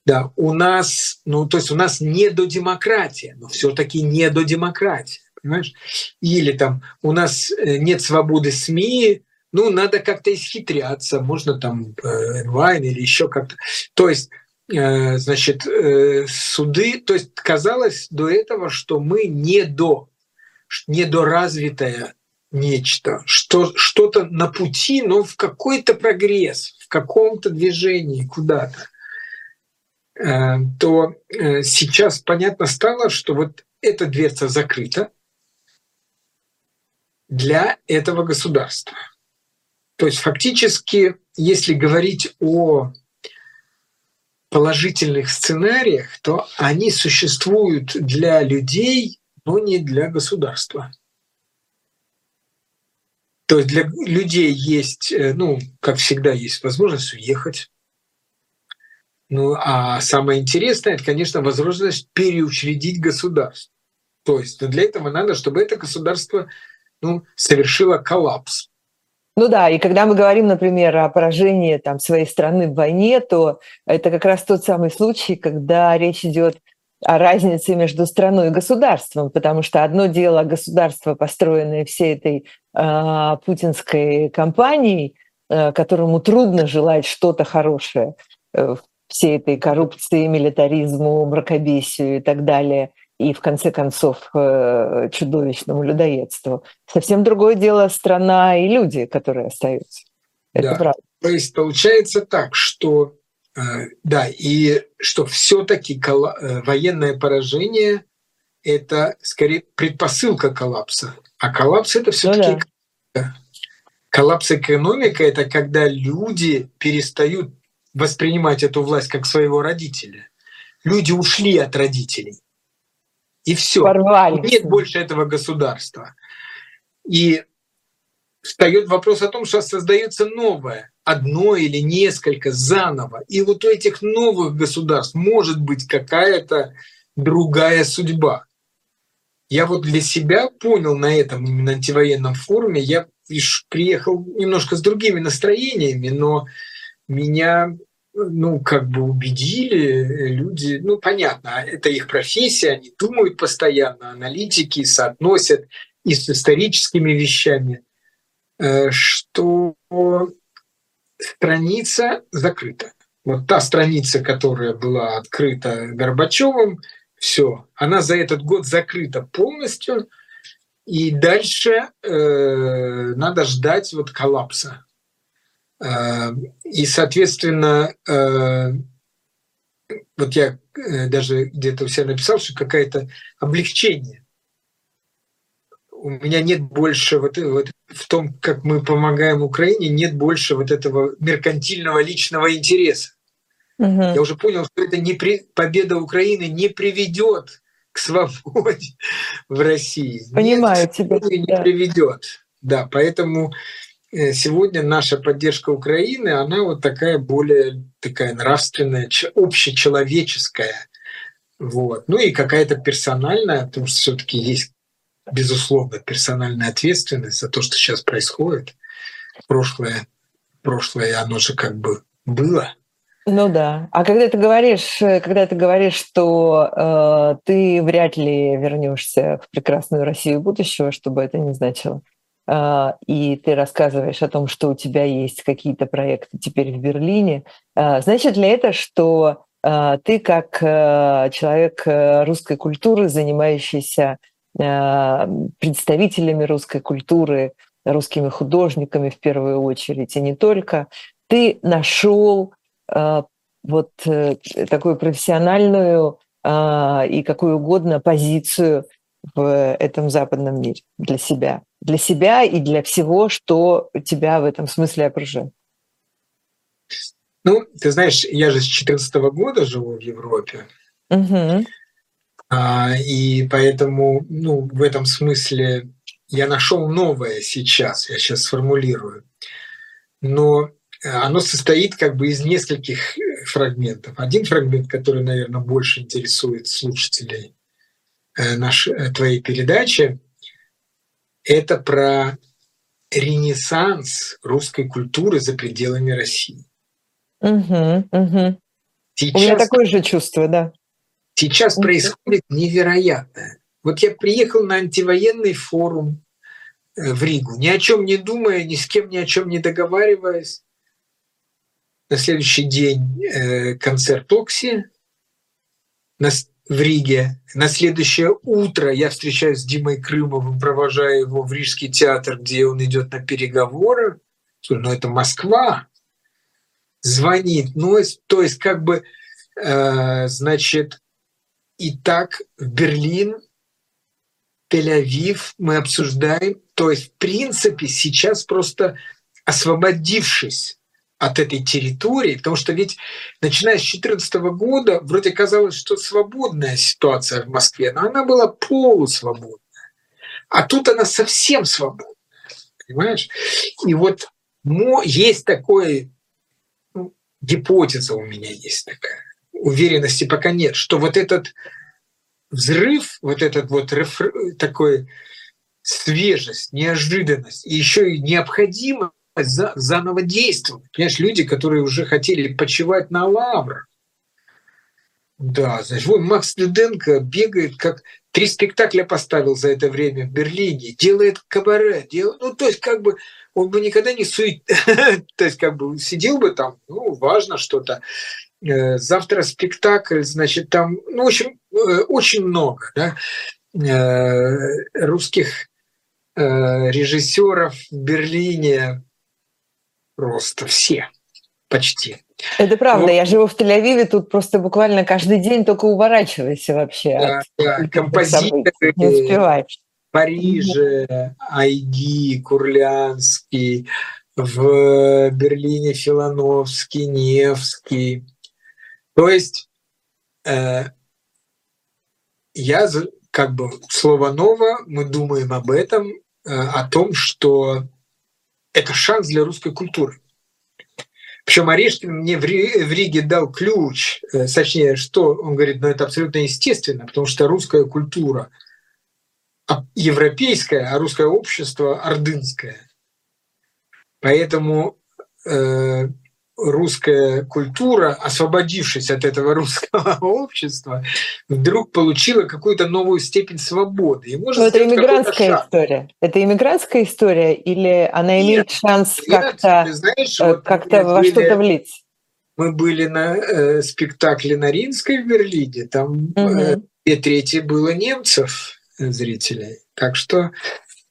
Да, у нас, ну, то есть у нас не до демократии, но все-таки не до демократии, понимаешь? Или там у нас нет свободы СМИ, ну, надо как-то исхитряться, можно там онлайн или еще как-то. То есть, значит, суды, то есть казалось до этого, что мы не до, недоразвитое нечто, что, что-то на пути, но в какой-то прогресс, в каком-то движении куда-то, то сейчас понятно стало, что вот эта дверца закрыта для этого государства. То есть фактически, если говорить о положительных сценариях, то они существуют для людей, но не для государства. То есть для людей есть, ну, как всегда, есть возможность уехать. Ну, а самое интересное, это, конечно, возможность переучредить государство. То есть для этого надо, чтобы это государство, ну, совершило коллапс. Ну да, и когда мы говорим, например, о поражении там своей страны в войне, то это как раз тот самый случай, когда речь идет о разнице между страной и государством, потому что одно дело государство, построенное всей этой э, путинской кампанией, э, которому трудно желать что-то хорошее, э, всей этой коррупции, милитаризму, мракобесию и так далее, и в конце концов э, чудовищному людоедству. Совсем другое дело страна и люди, которые остаются. Это да. Правда. То есть получается так, что да, и что все-таки военное поражение — это скорее предпосылка коллапса. А коллапс — это все-таки ну, да. Коллапс экономики — это когда люди перестают воспринимать эту власть как своего родителя. Люди ушли от родителей. И все. Порвались. Нет больше этого государства. И встает вопрос о том, что создается новое. Одно или несколько заново. И вот у этих новых государств может быть какая-то другая судьба. Я вот для себя понял на этом именно антивоенном форуме, я приехал немножко с другими настроениями, но меня, ну, как бы убедили люди, ну, понятно, это их профессия, они думают постоянно, аналитики соотносят и с историческими вещами, что... страница закрыта. Вот та страница, которая была открыта Горбачевым, все, она за этот год закрыта полностью, и дальше э, надо ждать вот коллапса. Э, и, соответственно, э, вот я даже где-то у себя написал, что какое-то облегчение. У меня нет больше вот, вот в том, как мы помогаем Украине, нет больше вот этого меркантильного личного интереса. Угу. Я уже понял, что это не при... победа Украины не приведет к свободе в России. Понимаю нет, тебя. Не да. приведет. Да, поэтому сегодня наша поддержка Украины, она вот такая более такая нравственная, общечеловеческая. Вот. Ну и какая-то персональная, потому что все-таки есть безусловно, персональная ответственность за то, что сейчас происходит. Прошлое, прошлое, оно же как бы было. Ну да. А когда ты говоришь, когда ты говоришь, что э, ты вряд ли вернешься в прекрасную Россию будущего, что бы это ни значило, э, и ты рассказываешь о том, что у тебя есть какие-то проекты теперь в Берлине, э, значит ли это, что э, ты как э, человек русской культуры, занимающийся представителями русской культуры, русскими художниками в первую очередь, и не только, ты нашел э, вот э, такую профессиональную э, и какую угодно позицию в этом западном мире для себя. Для себя и для всего, что тебя в этом смысле окружает. Ну, ты знаешь, я же с две тысячи четырнадцатого года живу в Европе. Угу. И поэтому, ну, в этом смысле я нашел новое сейчас, я сейчас сформулирую. Но оно состоит как бы из нескольких фрагментов. Один фрагмент, который, наверное, больше интересует слушателей нашей, твоей передачи, это про ренессанс русской культуры за пределами России. Угу, угу. Сейчас... У меня такое же чувство, да. Сейчас происходит невероятное. Вот я приехал на антивоенный форум, в Ригу, ни о чем не думая, ни с кем ни о чем не договариваясь. На следующий день концерт Окси в Риге. На следующее утро я встречаюсь с Димой Крымовым, провожаю его в Рижский театр, где он идет на переговоры. Но это Москва. Звонит. Ну, то есть как бы, значит, и так в Берлин, Тель-Авив мы обсуждаем. То есть, в принципе, сейчас просто освободившись от этой территории, потому что ведь начиная с две тысячи четырнадцатого года вроде казалось, что свободная ситуация в Москве, но она была полусвободная. А тут она совсем свободная, понимаешь? И вот есть такое, ну, гипотеза у меня есть такая, уверенности пока нет, что вот этот взрыв, вот этот вот рефр... такой свежесть, неожиданность, и еще и необходимость заново действовать. Понимаешь, люди, которые уже хотели почивать на лаврах. Да, значит, вот Макс Люденко бегает, как три спектакля поставил за это время в Берлине, делает кабаре, делает, ну, то есть, как бы, он бы никогда не сует, то есть, как бы, сидел бы там, ну, важно что-то. Завтра спектакль, значит, там, ну, в общем, очень много, да, русских режиссеров в Берлине. Просто все, почти. Это правда, но... я живу в Тель-Авиве, тут просто буквально каждый день только уворачивайся вообще. Да, от... да. Композиторы в Париже, да. Айги, Курлянский, в Берлине Филоновский, Невский. То есть э, я как бы слово ново, мы думаем об этом, э, о том, что это шанс для русской культуры. Причем Орешкин мне в Риге дал ключ, точнее, что он говорит, ну это абсолютно естественно, потому что русская культура европейская, а русское общество ордынское. Поэтому э, русская культура, освободившись от этого русского общества, вдруг получила какую-то новую степень свободы. И может это иммигрантская история. Это иммигрантская история, или она имеет нет, шанс как-то вот как во что-то влиться? Мы были на э, спектакле на Ринской в Берлине, там э, две трети было немцев зрителей. Так что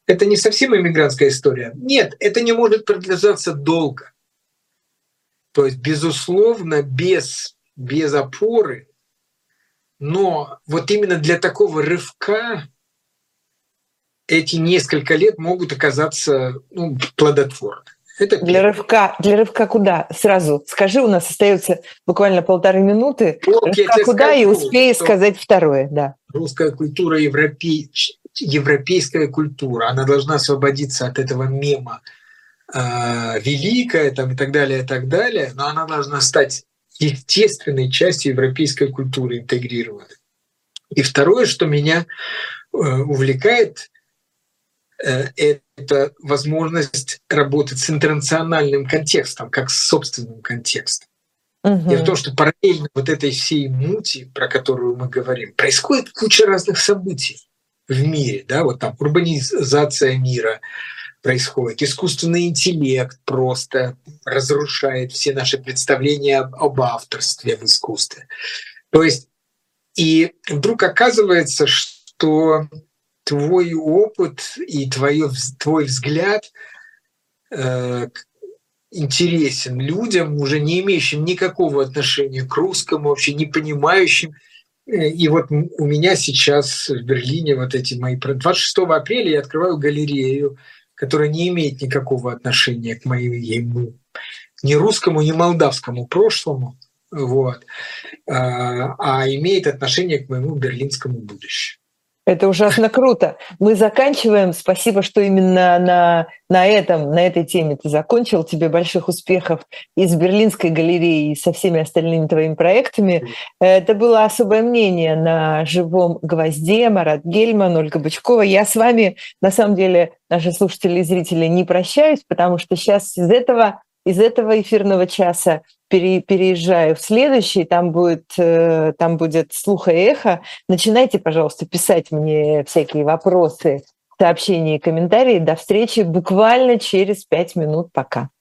это не совсем иммигрантская история. Нет, это не может продолжаться долго. То есть, безусловно, без, без опоры, но вот именно для такого рывка эти несколько лет могут оказаться, ну, плодотворны. Это для рывка, для рывка куда? Сразу скажи, у нас остается буквально полторы минуты. Вот рывка куда скажу, и успей сказать второе. Да. Русская культура, европей, европейская культура, она должна освободиться от этого мема великая там, и так далее, и так далее, но она должна стать естественной частью европейской культуры, интегрированной. И второе, что меня увлекает, это возможность работать с интернациональным контекстом, как с собственным контекстом. Угу. И в том, что параллельно вот этой всей мути, про которую мы говорим, происходит куча разных событий в мире, да, вот там урбанизация мира происходит. Искусственный интеллект просто разрушает все наши представления об, об авторстве в искусстве. То есть, и вдруг оказывается, что твой опыт и твое, твой взгляд э, интересен людям, уже не имеющим никакого отношения к русскому, вообще не понимающим. И вот у меня сейчас в Берлине вот эти мои... двадцать шестого апреля я открываю галерею, которая не имеет никакого отношения к моему ни русскому, ни молдавскому прошлому, вот, а имеет отношение к моему берлинскому будущему. Это ужасно круто. Мы заканчиваем. Спасибо, что именно на, на, этом, на этой теме ты закончил. Тебе больших успехов и с Берлинской галереей, и со всеми остальными твоими проектами. Это было «Особое мнение» на «Живом гвозде». Марат Гельман, Ольга Бычкова. Я с вами, на самом деле, наши слушатели и зрители, не прощаюсь, потому что сейчас из этого, из этого эфирного часа переезжаю в следующий, там будет, там будет слух и эхо. Начинайте, пожалуйста, писать мне всякие вопросы, сообщения и комментарии. До встречи буквально через пять минут. Пока.